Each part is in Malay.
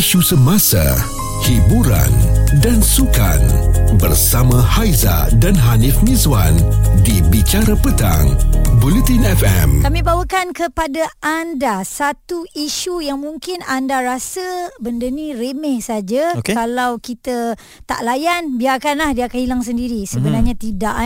isu semasa, hiburan dan sukan bersama Haiza dan Hanif Miswan di Bicara Petang, Bulletin FM. Kami bawakan kepada anda satu isu yang mungkin anda rasa benda ni remeh saja. Okay. Kalau kita tak layan, biarkanlah dia akan hilang sendiri. Sebenarnya tidak.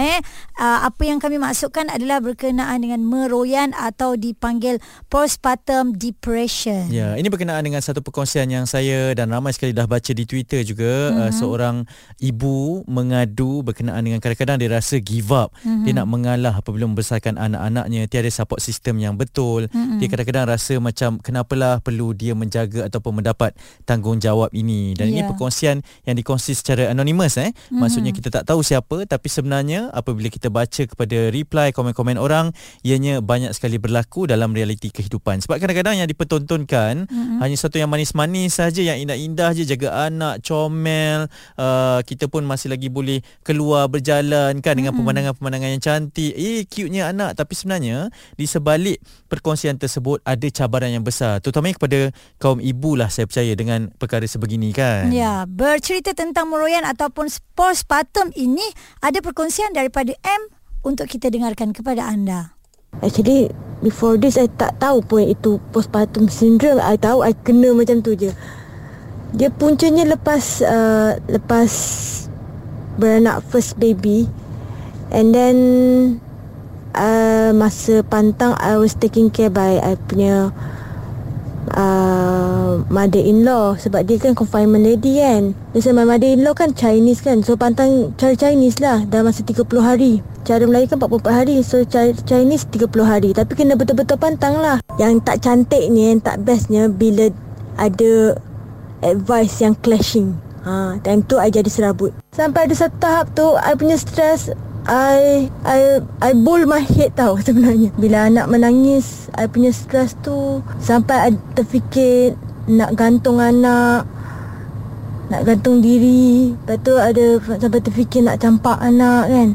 Apa yang kami maksudkan adalah berkenaan dengan meroyan atau dipanggil postpartum depression. Ya, ini berkenaan dengan satu perkongsian yang saya dan ramai sekali dah baca di Twitter juga. Seorang ibu mengadu berkenaan dengan kadang-kadang dia rasa give up. Dia nak mengalah apabila membesarkan anak-anaknya, tiada support system yang betul. Dia kadang-kadang rasa macam kenapalah perlu dia menjaga ataupun mendapat tanggungjawab ini. Dan ini perkongsian yang dikongsi secara anonymous. Maksudnya kita tak tahu siapa, tapi sebenarnya apabila kita baca kepada reply, komen-komen orang, ianya banyak sekali berlaku dalam realiti kehidupan. Sebab kadang-kadang yang dipertontonkan hanya satu yang manis-manis saja, yang indah-indah je, jaga anak, comel, kita pun masih lagi boleh keluar berjalan kan dengan pemandangan-pemandangan yang cantik. Cute-nya anak. Tapi sebenarnya di sebalik perkongsian tersebut ada cabaran yang besar, terutamanya kepada kaum ibu lah saya percaya dengan perkara sebegini kan. Ya, bercerita tentang meroyan ataupun postpartum ini, ada perkongsian daripada M untuk kita dengarkan kepada anda. Actually before this I tak tahu pun itu postpartum syndrome. I tahu I kena macam tu je. Dia puncanya lepas beranak first baby. And then masa pantang I was taking care by I punya mother-in-law. Sebab dia kan confinement lady kan. So my mother-in-law kan Chinese kan. So pantang cara Chinese lah. Dah masa 30 hari. Cara Melayu kan 44 hari. So Chinese 30 hari. Tapi kena betul-betul pantang lah. Yang tak cantiknya, yang tak bestnya, bila ada advice yang clashing. Time tu I jadi serabut. Sampai ada satu tahap tu I punya stress, I bowl my head tau sebenarnya. Bila anak menangis, I punya stress tu sampai I terfikir nak gantung anak, nak gantung diri. Lepas tu ada sampai terfikir nak campak anak kan.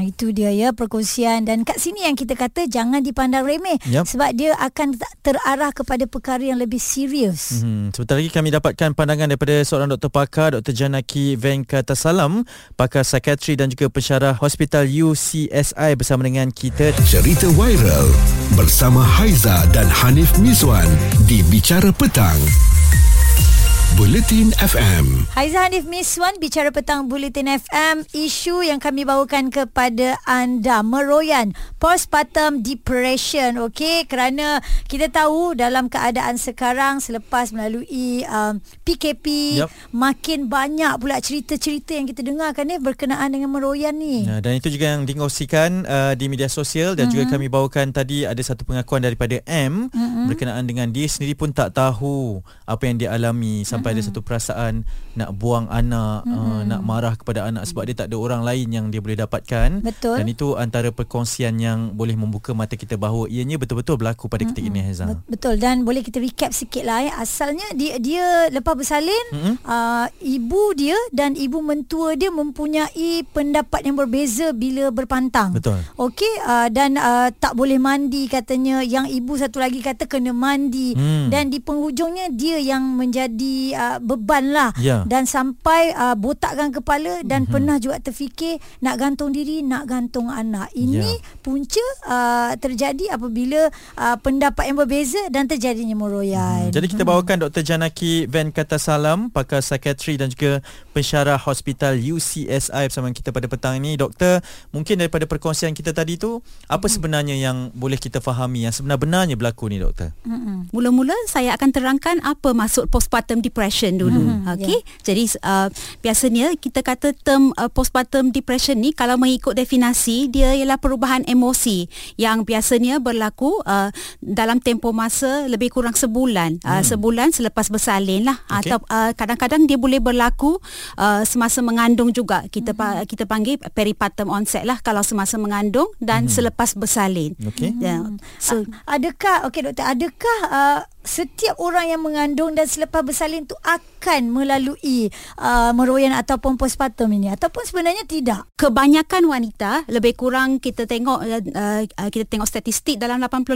Itu dia ya perkongsian. Dan kat sini yang kita kata jangan dipandang remeh. Sebab dia akan terarah kepada perkara yang lebih serius. Sebentar lagi kami dapatkan pandangan daripada seorang doktor pakar, Dr. Janaki Venkatasalam, pakar psikiatri dan juga pensyarah Hospital UCSI bersama dengan kita. Cerita viral bersama Haiza dan Hanif Miswan di Bicara Petang, Bulletin FM. Haiza, Hanif Miswan, Bicara Petang, Bulletin FM. Isu yang kami bawakan kepada anda, meroyan postpartum depression. Okey, kerana kita tahu dalam keadaan sekarang selepas melalui PKP, makin banyak pula cerita-cerita yang kita dengarkan ni berkenaan dengan meroyan ni. Ya, dan itu juga yang dikongsikan di media sosial dan juga kami bawakan tadi ada satu pengakuan daripada M berkenaan dengan dia sendiri pun tak tahu apa yang dia alami. Sampai ada satu perasaan nak buang anak, nak marah kepada anak sebab dia tak ada orang lain yang dia boleh dapatkan. Betul. Dan itu antara perkongsian yang boleh membuka mata kita bahawa ianya betul-betul berlaku pada ketika ini, Haiza. Betul. Dan boleh kita recap sikit lah. Asalnya dia lepas bersalin, ibu dia dan ibu mentua dia mempunyai pendapat yang berbeza bila berpantang. Betul. Okey, dan tak boleh mandi katanya. Yang ibu satu lagi kata kena mandi. Dan di penghujungnya dia yang menjadi beban lah. Dan sampai botakkan kepala. Dan pernah juga terfikir nak gantung diri, nak gantung anak. Ini punca terjadi apabila pendapat yang berbeza dan terjadinya meroyan. Jadi kita bawakan Dr. Janaki Venkatasalam, pakar psikiatri dan juga pensyarah Hospital UCSI bersama kita pada petang ini. Doktor, mungkin daripada perkongsian kita tadi tu, apa sebenarnya yang boleh kita fahami yang sebenar-benarnya berlaku ni, Doktor? Mula-mula saya akan terangkan apa maksud postpartum depression dulu. Okey. Yeah. Jadi biasanya kita kata term postpartum depression ni kalau mengikut definisi dia ialah perubahan emosi yang biasanya berlaku dalam tempoh masa lebih kurang sebulan. Sebulan selepas bersalin lah. Okay. Atau kadang-kadang dia boleh berlaku semasa mengandung juga. Kita panggil peripartum onset lah kalau semasa mengandung dan selepas bersalin. Okey. Yeah. So adakah, okey Doktor, adakah setiap orang yang mengandung dan selepas bersalin tu akan melalui meroyan ataupun postpartum ini, ataupun sebenarnya tidak? Kebanyakan wanita, lebih kurang kita tengok statistik dalam 85%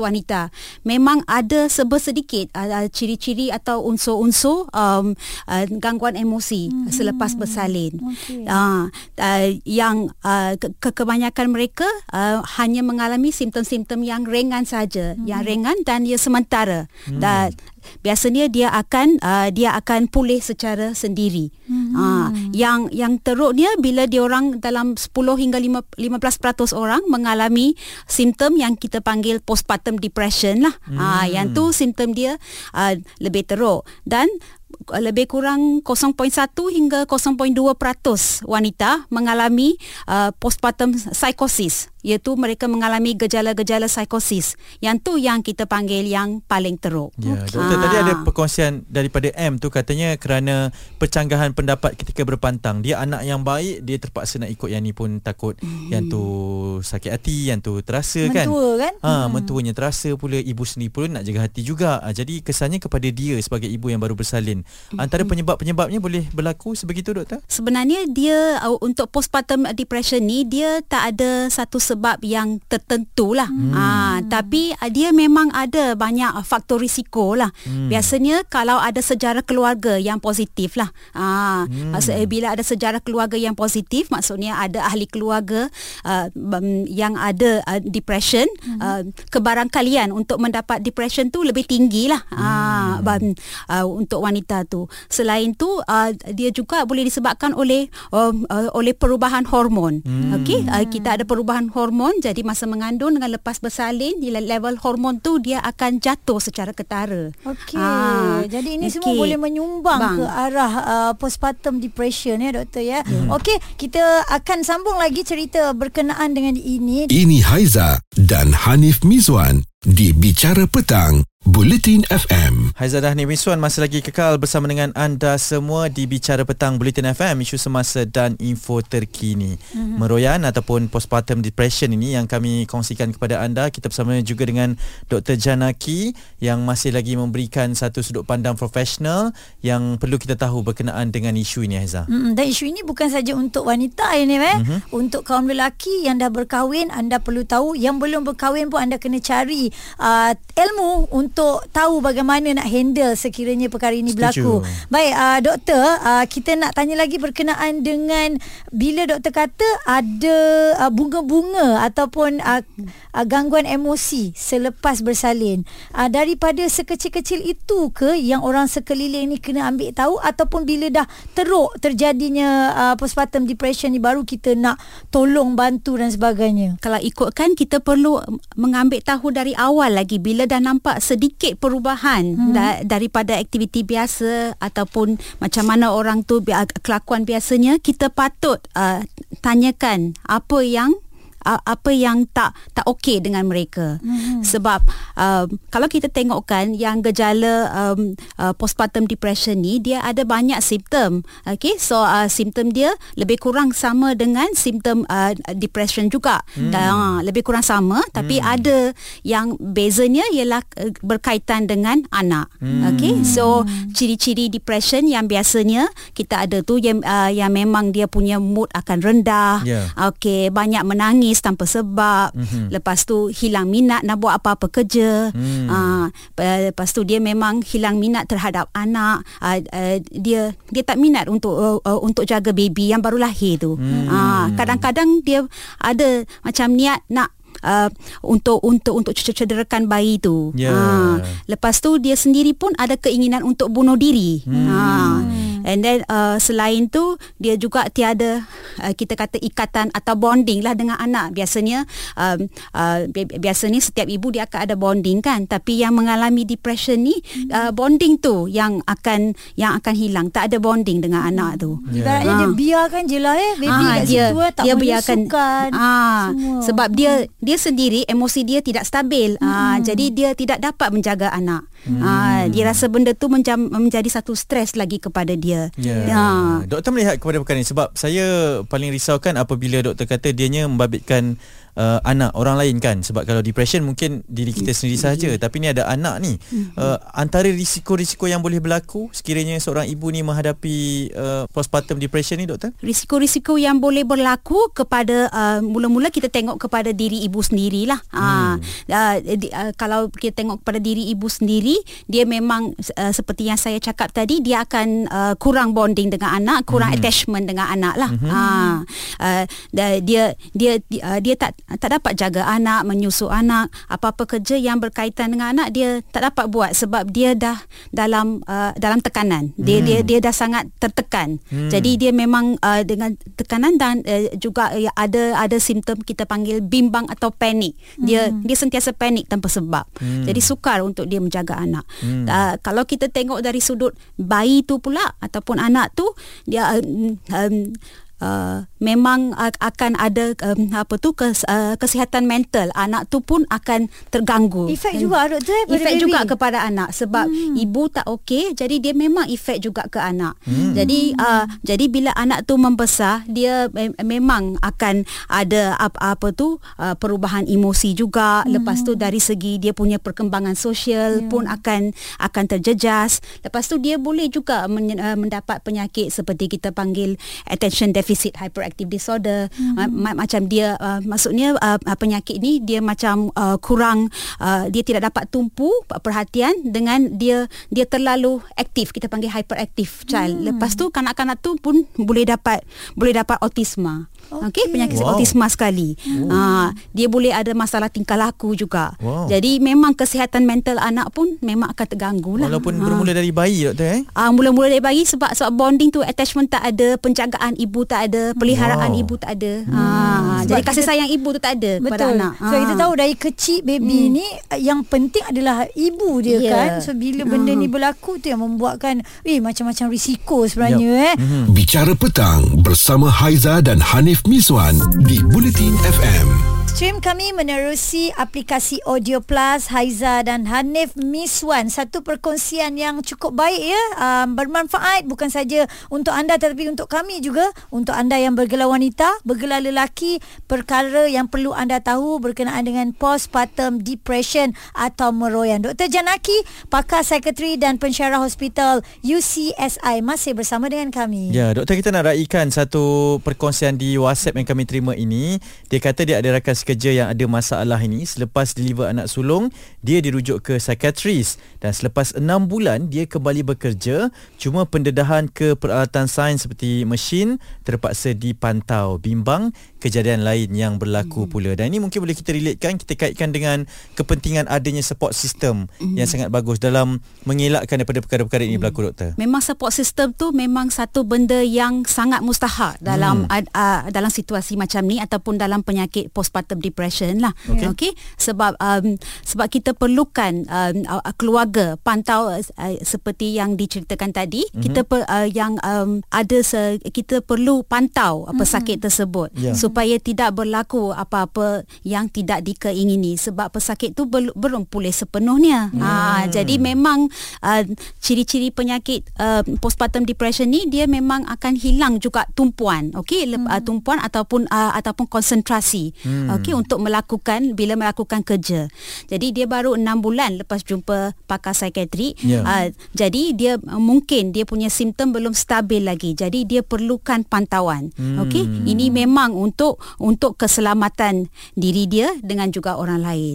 wanita memang ada sedikit ciri-ciri atau unsur-unsur gangguan emosi selepas bersalin. Okay. Kebanyakan mereka hanya mengalami simptom-simptom yang ringan saja, yang ringan dan ia sementara. Dan biasanya dia akan pulih secara sendiri. Yang teruknya bila diorang dalam 10 hingga 15% orang mengalami simptom yang kita panggil postpartum depression lah. Yang tu simptom dia lebih teruk, dan lebih kurang 0.1 hingga 0.2% wanita mengalami postpartum psychosis, iaitu mereka mengalami gejala-gejala psikosis. Yang tu yang kita panggil yang paling teruk. Ya, doktor, tadi ada perkongsian daripada M tu, katanya kerana percanggahan pendapat ketika berpantang. Dia anak yang baik, dia terpaksa nak ikut yang ni pun takut yang tu sakit hati, yang tu terasa kan. Mentua kan? Mentuanya terasa pula, ibu sendiri pun nak jaga hati juga. Jadi kesannya kepada dia sebagai ibu yang baru bersalin. Antara penyebabnya boleh berlaku sebegitu, doktor? Sebenarnya dia untuk postpartum depression ni dia tak ada satu sebab yang tertentulah. Tapi dia memang ada banyak faktor risiko lah. Biasanya kalau ada sejarah keluarga yang positif lah. Bila ada sejarah keluarga yang positif, maksudnya ada ahli keluarga yang ada depression, kebarangkalian untuk mendapat depression tu lebih tinggi lah untuk wanita tu. Selain tu dia juga boleh disebabkan oleh perubahan hormon. Okey, kita ada perubahan hormon. Jadi masa mengandung dengan lepas bersalin, level hormon tu dia akan jatuh secara ketara. Okey. Jadi ini semua boleh menyumbang ke arah postpartum depression ya doktor ya. Okey, kita akan sambung lagi cerita berkenaan dengan ini. Ini Haiza dan Hanif Miswan di Bicara Petang, Bulletin FM. Haiza dan Hanif Miswan masih lagi kekal bersama dengan anda semua di Bicara Petang Bulletin FM, isu semasa dan info terkini. Meroyan ataupun postpartum depression ini yang kami kongsikan kepada anda. Kita bersama juga dengan Dr. Janaki yang masih lagi memberikan satu sudut pandang profesional yang perlu kita tahu berkenaan dengan isu ini, Haiza. Dan isu ini bukan saja untuk wanita ini, untuk kaum lelaki yang dah berkahwin anda perlu tahu, yang belum berkahwin pun anda kena cari ilmu untuk tahu bagaimana nak handle sekiranya perkara ini berlaku. Baik, doktor, kita nak tanya lagi berkenaan dengan bila doktor kata ada bunga-bunga ataupun gangguan emosi selepas bersalin. Daripada sekecil-kecil itu ke yang orang sekeliling ni kena ambil tahu, ataupun bila dah teruk terjadinya postpartum depression ni baru kita nak tolong, bantu dan sebagainya? Kalau ikutkan, kita perlu mengambil tahu dari awal lagi bila dah nampak sedikit perubahan daripada aktiviti biasa ataupun macam mana orang tu kelakuan biasanya. Kita patut tanyakan apa yang tak okey dengan mereka. Sebab kalau kita tengokkan yang gejala postpartum depression ni, dia ada banyak simptom. Okey, so simptom dia lebih kurang sama dengan simptom depression juga. Lebih kurang sama, tapi ada yang bezanya ialah berkaitan dengan anak. Okey, so ciri-ciri depression yang biasanya kita ada tu yang memang dia punya mood akan rendah. Okey, banyak menangis tanpa sebab, lepas tu hilang minat nak buat apa-apa kerja, lepas tu dia memang hilang minat terhadap anak, dia tak minat untuk jaga baby yang baru lahir tu. Kadang-kadang dia ada macam niat nak untuk cederakan bayi tu. Lepas tu dia sendiri pun ada keinginan untuk bunuh diri. And then selain tu dia juga tiada kita kata ikatan atau bonding lah dengan anak. Biasanya setiap ibu dia akan ada bonding kan, tapi yang mengalami depression ni bonding tu yang akan hilang. Tak ada bonding dengan anak tu. Ibaratnya dia biarkan je lah baby kat situ tak menyusukan. Sebab dia sendiri emosi dia tidak stabil. Jadi dia tidak dapat menjaga anak. Dia rasa benda tu menjadi satu stres lagi kepada dia. Doktor melihat kepada perkara ini, sebab saya paling risaukan apabila doktor kata dianya membabitkan anak orang lain kan. Sebab kalau depression mungkin diri kita sendiri sahaja, tapi ni ada anak ni. Antara risiko-risiko yang boleh berlaku sekiranya seorang ibu ni menghadapi postpartum depression ni, doktor? Risiko-risiko yang boleh berlaku kepada mula-mula kita tengok kepada diri ibu sendirilah. Kalau kita tengok kepada diri ibu sendiri, dia memang seperti yang saya cakap tadi, dia akan kurang bonding dengan anak, kurang attachment dengan anak lah. Dia tak dapat jaga anak, menyusu anak, apa-apa kerja yang berkaitan dengan anak dia tak dapat buat sebab dia dah dalam dalam tekanan. Dia dah sangat tertekan. Jadi dia memang dengan tekanan dan juga ada simptom kita panggil bimbang atau panik. Dia sentiasa panik tanpa sebab. Jadi sukar untuk dia menjaga anak. Kalau kita tengok dari sudut bayi tu pula ataupun anak tu, dia memang akan ada kesihatan mental anak tu pun akan terganggu. Efek juga doktor, efek juga kepada anak sebab ibu tak okey, jadi dia memang efek juga ke anak. Jadi bila anak tu membesar, dia memang akan ada perubahan emosi juga. Lepas tu dari segi dia punya perkembangan sosial pun akan terjejas. Lepas tu dia boleh juga mendapat penyakit seperti kita panggil attention deficit hyperactive disorder. Macam dia maksudnya penyakit ni dia macam kurang, dia tidak dapat tumpu perhatian dengan dia terlalu aktif, kita panggil hyperactive child. Lepas tu kanak-kanak tu pun boleh dapat autisma. Okey, penyakit autisma sekali. Dia boleh ada masalah tingkah laku juga. Jadi memang kesihatan mental anak pun memang akan terganggu lah. Walaupun bermula dari bayi doktor mula-mula dari bayi sebab bonding tu, attachment tak ada, penjagaan ibu tak ada, peliharaan ibu tak ada. Jadi kasih sayang ibu tu tak ada kepada anak. So kita tahu dari kecil baby ni yang penting adalah ibu dia kan. So bila benda ni berlaku tu yang membuatkan macam-macam risiko sebenarnya. Bicara Petang bersama Haiza dan Hanif Miswan di Bulletin FM. Stream kami menerusi aplikasi Audio Plus. Haiza dan Hanif Miswan, satu perkongsian yang cukup baik ya, bermanfaat bukan saja untuk anda tetapi untuk kami juga, untuk anda yang bergelar wanita, bergelar lelaki, perkara yang perlu anda tahu berkenaan dengan postpartum depression atau meroyan. Dr. Janaki, pakar psikiatri dan pensyarah hospital UCSI masih bersama dengan kami. Ya, doktor, kita nak raikan satu perkongsian di WhatsApp yang kami terima ini. Dia kata dia ada rakan kerja yang ada masalah ini. Selepas deliver anak sulung, dia dirujuk ke psikiatris dan selepas 6 bulan dia kembali bekerja, cuma pendedahan ke peralatan sains seperti mesin terpaksa dipantau. Bimbang kejadian lain yang berlaku pula. Dan ini mungkin boleh kita relatekan, kita kaitkan dengan kepentingan adanya support system yang sangat bagus dalam mengelakkan daripada perkara-perkara ini berlaku, doktor. Memang support system tu memang satu benda yang sangat mustahak dalam dalam situasi macam ni ataupun dalam penyakit postpartum depression lah. Okey, sebab kita perlukan keluarga pantau seperti yang diceritakan tadi. Kita kita perlu pantau pesakit tersebut supaya tidak berlaku apa-apa yang tidak dikeingini sebab pesakit tu belum pulih sepenuhnya. Jadi memang ciri-ciri penyakit postpartum depression ni dia memang akan hilang juga tumpuan, tumpuan ataupun konsentrasi untuk melakukan kerja. Jadi dia baru 6 bulan lepas jumpa pakar psikiatri. Jadi dia mungkin dia punya simptom belum stabil lagi. Jadi dia perlukan pantauan. Ini memang untuk keselamatan diri dia dengan juga orang lain.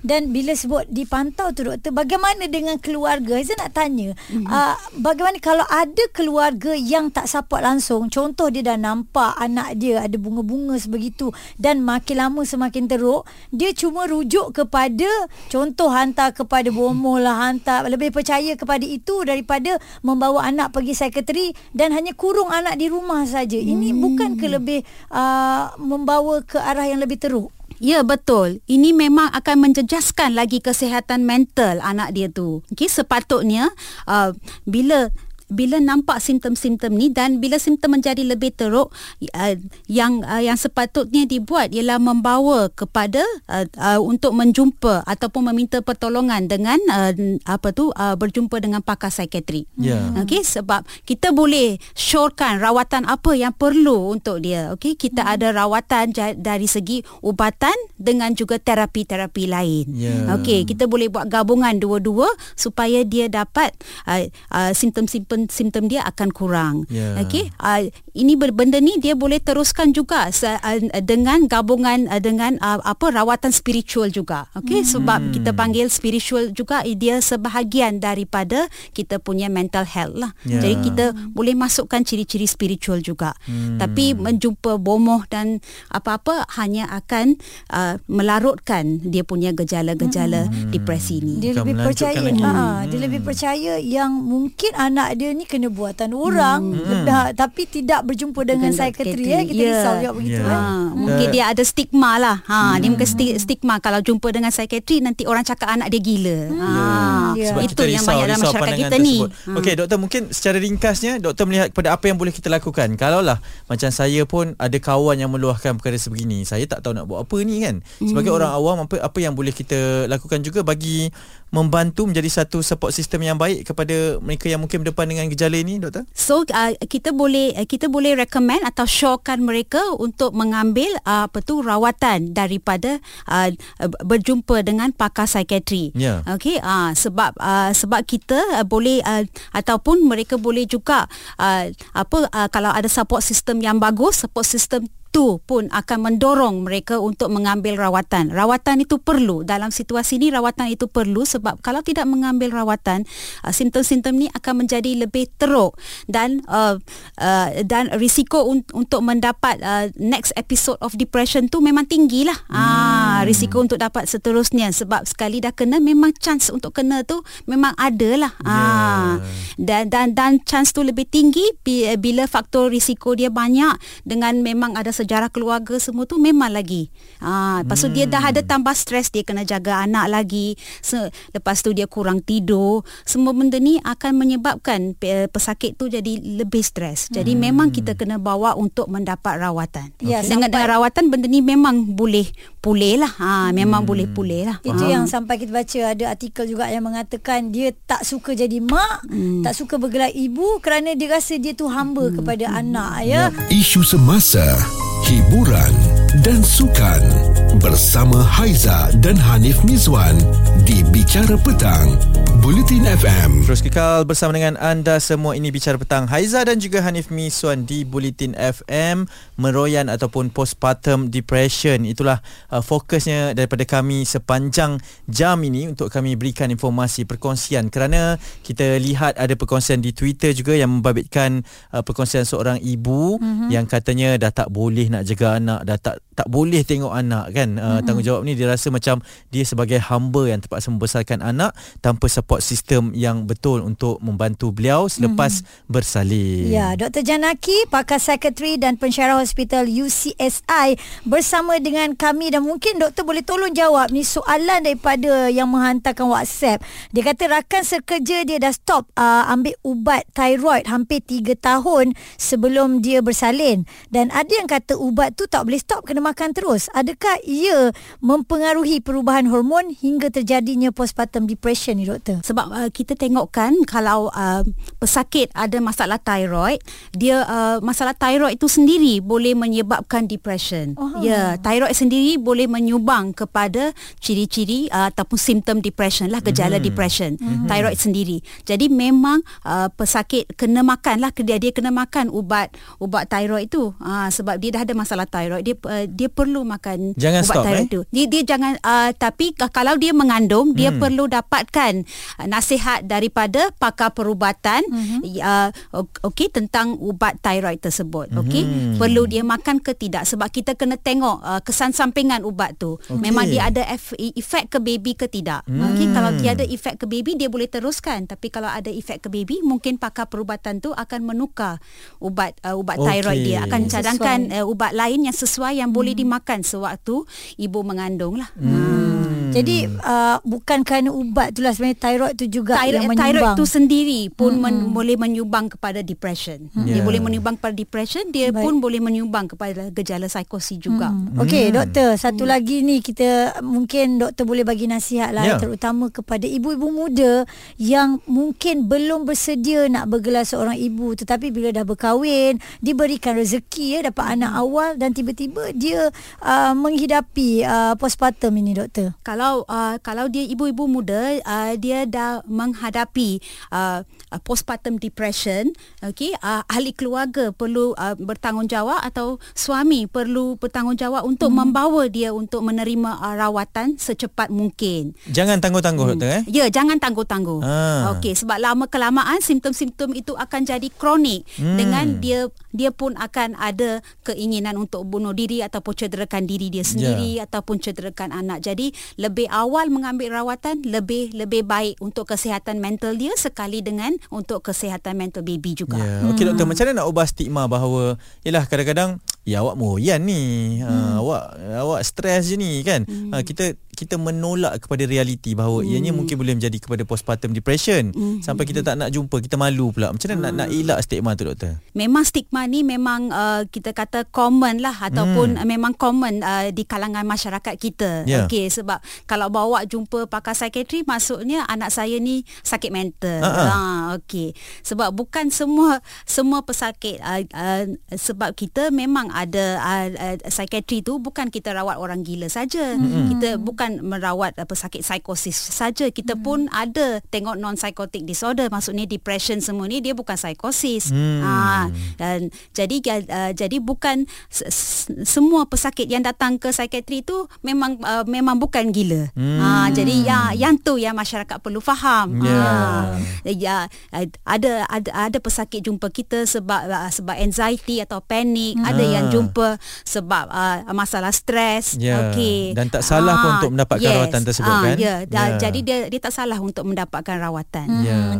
Dan bila sebut dipantau tu doktor, bagaimana dengan keluarga? Saya nak tanya, bagaimana kalau ada keluarga yang tak support langsung? Contoh dia dah nampak anak dia ada bunga-bunga sebegitu dan makin lama semakin teruk, dia cuma rujuk kepada, contoh hantar kepada bomoh lah, hantar, lebih percaya kepada itu daripada membawa anak pergi psikiatri dan hanya kurung anak di rumah saja. Ini bukan ke lebih membawa ke arah yang lebih teruk? Ya, betul. Ini memang akan menjejaskan lagi kesihatan mental anak dia tu. Okey, sepatutnya bila bila nampak simptom-simptom ni, dan bila simptom menjadi lebih teruk, yang sepatutnya dibuat ialah membawa kepada untuk menjumpa ataupun meminta pertolongan dengan berjumpa dengan pakar psikiatri. Yeah. Okey, sebab kita boleh syorkan rawatan apa yang perlu untuk dia. Okey, kita ada rawatan dari segi ubatan dengan juga terapi-terapi lain. Yeah. Okey, kita boleh buat gabungan dua-dua supaya dia dapat simptom dia akan kurang. Yeah. Okey, ini benda ni dia boleh teruskan juga dengan gabungan dengan rawatan spiritual juga. Okey, sebab kita panggil spiritual juga, dia sebahagian daripada kita punya mental health lah. Yeah. Jadi kita boleh masukkan ciri-ciri spiritual juga. Tapi menjumpa bomoh dan apa-apa hanya akan melarutkan dia punya gejala-gejala depresi ni. Dia lebih percaya dia lebih percaya yang mungkin anak dia ni kena buatan orang, tapi tidak berjumpa dengan psikiatri. Kita risau juga begitu. Mungkin dia ada stigma lah. Dia mungkin stigma kalau jumpa dengan psikiatri nanti orang cakap anak dia gila. Sebab itu yang banyak dalam masyarakat kita ni. Okey, doktor, mungkin secara ringkasnya doktor melihat kepada apa yang boleh kita lakukan. Kalaulah macam saya pun ada kawan yang meluahkan perkara sebegini, saya tak tahu nak buat apa ni kan. Sebagai orang awam, apa yang boleh kita lakukan juga bagi membantu menjadi satu support system yang baik kepada mereka yang mungkin berdepan dengan gejala ini, doktor? So kita boleh recommend atau syorkan mereka untuk mengambil rawatan daripada berjumpa dengan pakar psikiatri. Yeah. Okey, sebab kita boleh ataupun mereka boleh juga kalau ada support system yang bagus, support system itu pun akan mendorong mereka untuk mengambil rawatan. Rawatan itu perlu. Dalam situasi ini rawatan itu perlu, sebab kalau tidak mengambil rawatan, simptom-simptom ni akan menjadi lebih teruk dan risiko untuk mendapat next episode of depression tu memang tinggilah. Risiko untuk dapat seterusnya, sebab sekali dah kena memang chance untuk kena tu memang adalah. Dan chance tu lebih tinggi bila faktor risiko dia banyak, dengan memang ada sejarah keluarga semua tu memang lagi. Lepas tu dia dah ada tambah stres, dia kena jaga anak lagi. Lepas tu dia kurang tidur. Semua benda ni akan menyebabkan pesakit tu jadi lebih stres. Jadi memang kita kena bawa untuk mendapat rawatan. Okay. Dengan rawatan benda ni memang boleh pulih lah. Memang boleh pulih lah. Itu yang sampai kita baca ada artikel juga yang mengatakan dia tak suka jadi mak, tak suka bergelar ibu kerana dia rasa dia tu hamba kepada anak. Ya. Isu semasa, hiburan dan sukan bersama Haiza dan Hanif Miswan di Bicara Petang, Bulletin FM. Terus kekal bersama dengan anda semua, ini Bicara Petang. Haiza dan juga Hanif Miswan di Bulletin FM. Meroyan ataupun postpartum depression, itulah fokusnya daripada kami sepanjang jam ini, untuk kami berikan informasi perkongsian, kerana kita lihat ada perkongsian di Twitter juga yang membabitkan perkongsian seorang ibu yang katanya dah tak boleh nak jaga anak, dah tak boleh tengok anak kan. Tanggungjawab ni dia rasa macam dia sebagai hamba yang terpaksa membesarkan anak tanpa support system yang betul untuk membantu beliau selepas bersalin. Ya, Dr. Janaki, pakar psikiatri dan pensyarah hospital UCSI bersama dengan kami, dan mungkin doktor boleh tolong jawab ni soalan daripada yang menghantarkan WhatsApp. Dia kata rakan sekerja dia dah stop ambil ubat thyroid hampir 3 tahun sebelum dia bersalin, dan ada yang kata ubat tu tak boleh stop, kena makan terus. Adakah ia mempengaruhi perubahan hormon hingga terjadinya postpartum depression ni, doktor? Sebab kita tengokkan kalau pesakit ada masalah thyroid, dia masalah thyroid itu sendiri boleh menyebabkan depression. Thyroid sendiri boleh menyumbang kepada ciri-ciri ataupun simptom depression lah, gejala depression. Thyroid sendiri. Jadi memang pesakit kena makan lah, dia kena makan ubat thyroid tu. Sebab dia dah ada masalah thyroid, dia perlu makan jangan ubat thyroid tu. Dia jangan, tapi kalau dia mengandung, dia perlu dapatkan nasihat daripada pakar perubatan tentang ubat thyroid tersebut. Perlu dia makan ke tidak, sebab kita kena tengok kesan sampingan ubat tu. Memang dia ada efek ke baby ke tidak. Kalau dia ada efek ke baby, dia boleh teruskan, tapi kalau ada efek ke baby, mungkin pakar perubatan tu akan menukar ubat thyroid dia, akan cadangkan ubat lain yang sesuai yang boleh dimakan sewaktu ibu mengandung lah. Jadi bukan kerana ubat itulah sebenarnya, thyroid tu juga yang menyumbang. Thyroid tu sendiri pun boleh menyumbang kepada depression. Dia boleh menyumbang kepada depression, dia pun boleh menyumbang kepada gejala psikosis juga. Okey doktor, satu lagi ni kita mungkin doktor boleh bagi nasihat lah, terutama kepada ibu-ibu muda yang mungkin belum bersedia nak bergelar seorang ibu, tetapi bila dah berkahwin diberikan rezeki dapat anak awal, dan tiba-tiba dia menghidapi postpartum ini doktor. Kalau dia ibu-ibu muda, dia dah menghadapi postpartum depression, okey, ahli keluarga perlu bertanggungjawab atau suami perlu bertanggungjawab untuk membawa dia untuk menerima rawatan secepat mungkin. Jangan tangguh-tangguh doktor Ya, jangan tangguh-tangguh. Okey, sebab lama kelamaan simptom-simptom itu akan jadi kronik, dengan dia pun akan ada keinginan untuk bunuh diri ataupun cederakan diri dia sendiri ataupun cederakan anak. Jadi lebih awal mengambil rawatan lebih baik untuk kesihatan mental dia, sekali dengan untuk kesihatan mental baby juga. Okey doktor, macam mana nak ubah stigma bahawa yalah kadang-kadang ya awak moyan ni, awak stres je ni kan. Kita menolak kepada realiti bahawa ianya mungkin boleh menjadi kepada postpartum depression, sampai kita tak nak jumpa, kita malu pula. Macam mana nak elak stigma tu doktor? Memang stigma ni memang kita kata common lah, ataupun memang common di kalangan masyarakat kita. Okey, sebab kalau bawa jumpa pakar psikiatri, maksudnya anak saya ni sakit mental. Okey, sebab bukan semua pesakit, sebab kita memang ada psikiatri tu bukan kita rawat orang gila saja, kita bukan merawat pesakit psikosis saja, kita pun ada tengok non-psychotic disorder, maksudnya depression semua ni dia bukan psikosis. Dan jadi bukan semua pesakit yang datang ke psikiatri tu memang bukan gila. Jadi yang tu yang masyarakat perlu faham. Ada pesakit jumpa kita sebab anxiety atau panik, ada yang jumpa sebab masalah stres. Okey, dan tak salah pun untuk mendapatkan rawatan tersebut kan. Jadi dia tak salah untuk mendapatkan rawatan.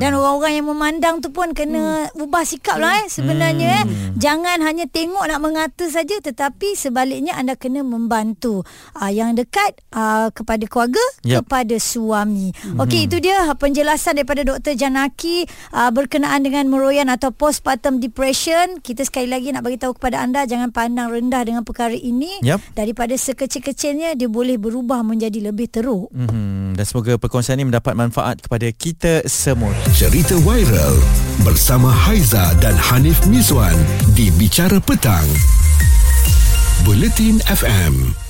Dan orang-orang yang memandang tu pun kena ubah sikap lah sebenarnya. Jangan hanya tengok nak mengata saja, tetapi sebaliknya anda kena membantu yang dekat, kepada keluarga, kepada suami. Okey, itu dia penjelasan daripada Dr. Janaki berkenaan dengan meroyan atau postpartum depression. Kita sekali lagi nak bagi tahu kepada anda, jangan pandang rendah dengan perkara ini. Daripada sekecil-kecilnya dia boleh berubah menjadi lebih teruk. Dan semoga perkongsian ini mendapat manfaat kepada kita semua. Cerita viral bersama Haiza dan Hanif Miswan di Bicara Petang, Bulletin FM.